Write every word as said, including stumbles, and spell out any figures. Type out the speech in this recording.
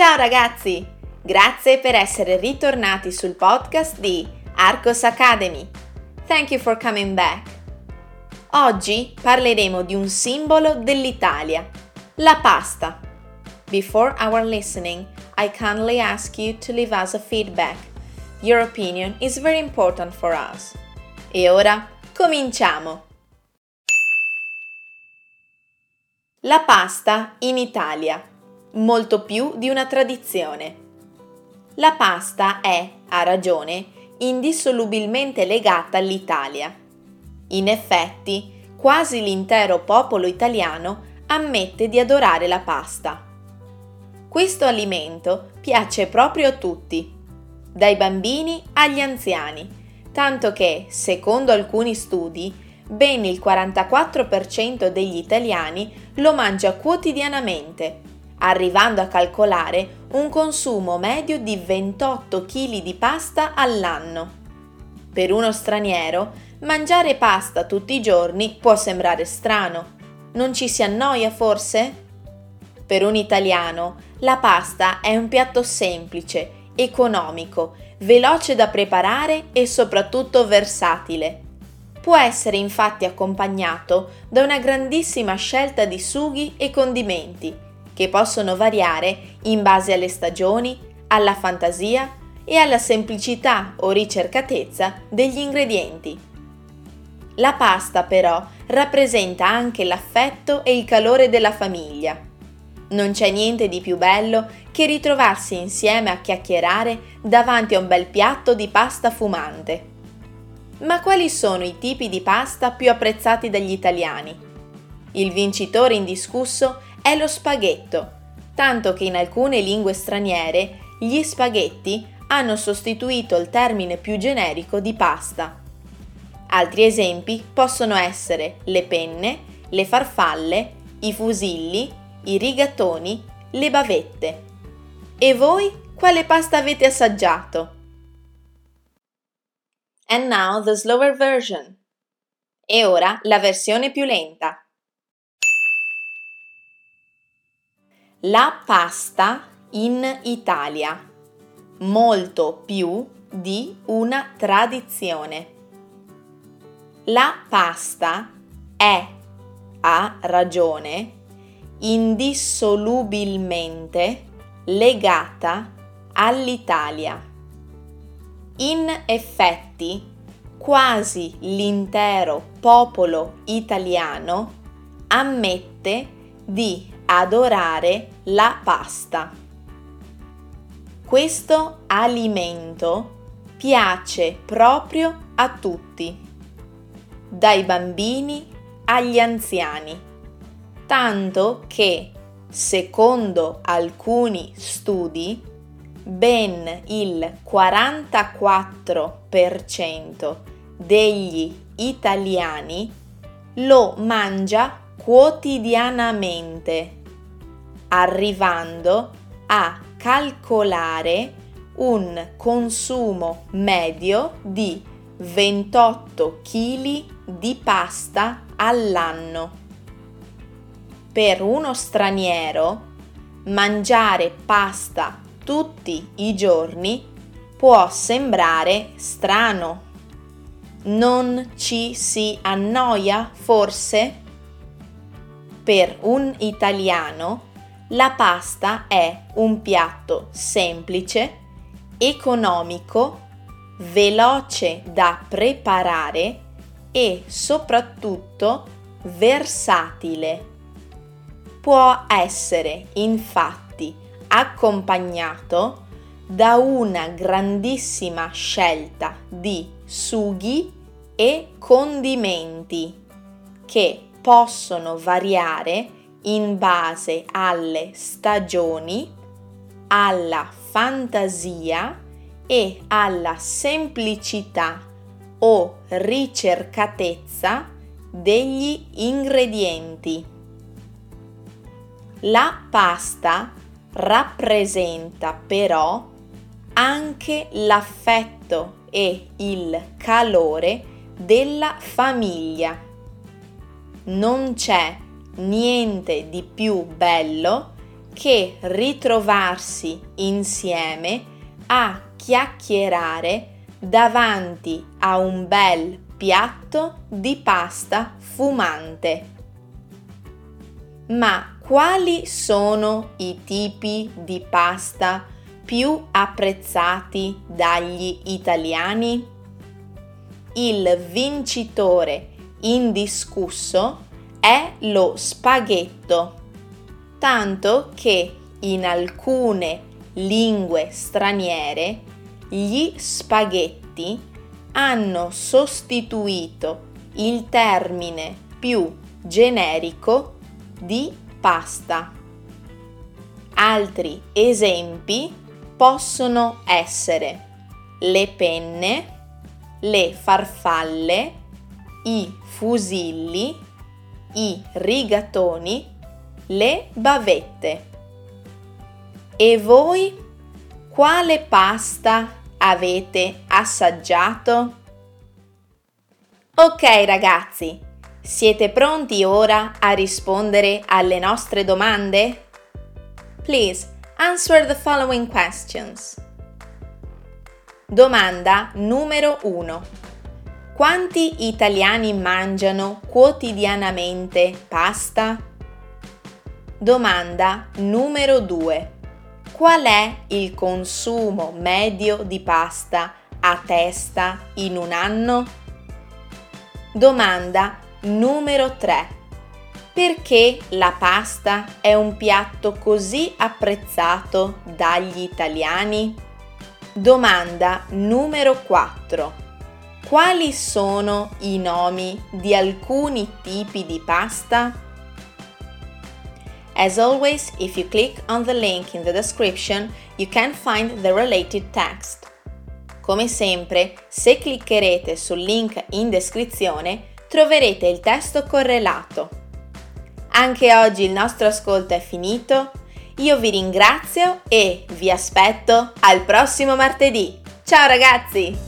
Ciao ragazzi, grazie per essere ritornati sul podcast di Arcos Academy. Thank you for coming back. Oggi parleremo di un simbolo dell'Italia, la pasta. Before our listening, I kindly ask you to leave us a feedback. Your opinion is very important for us. E ora cominciamo! La pasta in Italia, molto più di una tradizione. La pasta è, a ragione, indissolubilmente legata all'Italia. In effetti, quasi l'intero popolo italiano ammette di adorare la pasta. Questo alimento piace proprio a tutti, dai bambini agli anziani, tanto che, secondo alcuni studi, ben il quarantaquattro per cento degli italiani lo mangia quotidianamente, arrivando a calcolare un consumo medio di ventotto chili di pasta all'anno. Per uno straniero, mangiare pasta tutti i giorni può sembrare strano. Non ci si annoia forse? Per un italiano, la pasta è un piatto semplice, economico, veloce da preparare e soprattutto versatile. Può essere infatti accompagnato da una grandissima scelta di sughi e condimenti, che possono variare in base alle stagioni, alla fantasia e alla semplicità o ricercatezza degli ingredienti. La pasta però rappresenta anche l'affetto e il calore della famiglia. Non c'è niente di più bello che ritrovarsi insieme a chiacchierare davanti a un bel piatto di pasta fumante. Ma quali sono i tipi di pasta più apprezzati dagli italiani? Il vincitore indiscusso è lo spaghetto, tanto che in alcune lingue straniere gli spaghetti hanno sostituito il termine più generico di pasta. Altri esempi possono essere le penne, le farfalle, i fusilli, i rigatoni, le bavette. E voi quale pasta avete assaggiato? And now the slower version. E ora la versione più lenta. La pasta in Italia. Molto più di una tradizione. La pasta è, a ragione, indissolubilmente legata all'Italia. In effetti, quasi l'intero popolo italiano ammette di adorare la pasta. Questo alimento piace proprio a tutti, dai bambini agli anziani, tanto che, secondo alcuni studi, ben il quarantaquattro per cento degli italiani lo mangia quotidianamente, arrivando a calcolare un consumo medio di ventotto chili di pasta all'anno. Per uno straniero, mangiare pasta tutti i giorni può sembrare strano. Non ci si annoia, forse? Per un italiano, la pasta è un piatto semplice, economico, veloce da preparare e soprattutto versatile. Può essere infatti accompagnato da una grandissima scelta di sughi e condimenti che possono variare in base alle stagioni, alla fantasia e alla semplicità o ricercatezza degli ingredienti. La pasta rappresenta però anche l'affetto e il calore della famiglia. Non c'è niente di più bello che ritrovarsi insieme a chiacchierare davanti a un bel piatto di pasta fumante. Ma quali sono i tipi di pasta più apprezzati dagli italiani? Il vincitore indiscusso è lo spaghetto, tanto che in alcune lingue straniere gli spaghetti hanno sostituito il termine più generico di pasta. Altri esempi possono essere le penne, le farfalle, i fusilli, i rigatoni, le bavette. E voi? Quale pasta avete assaggiato? Ok ragazzi, siete pronti ora a rispondere alle nostre domande? Please answer the following questions. Domanda numero uno. Quanti italiani mangiano quotidianamente pasta? Domanda numero due. Qual è il consumo medio di pasta a testa in un anno? Domanda numero tre. Perché la pasta è un piatto così apprezzato dagli italiani? Domanda numero quattro. Quali sono i nomi di alcuni tipi di pasta? As always, if you click on the link in the description, you can find the related text. Come sempre, se cliccherete sul link in descrizione, troverete il testo correlato. Anche oggi il nostro ascolto è finito. Io vi ringrazio e vi aspetto al prossimo martedì. Ciao ragazzi!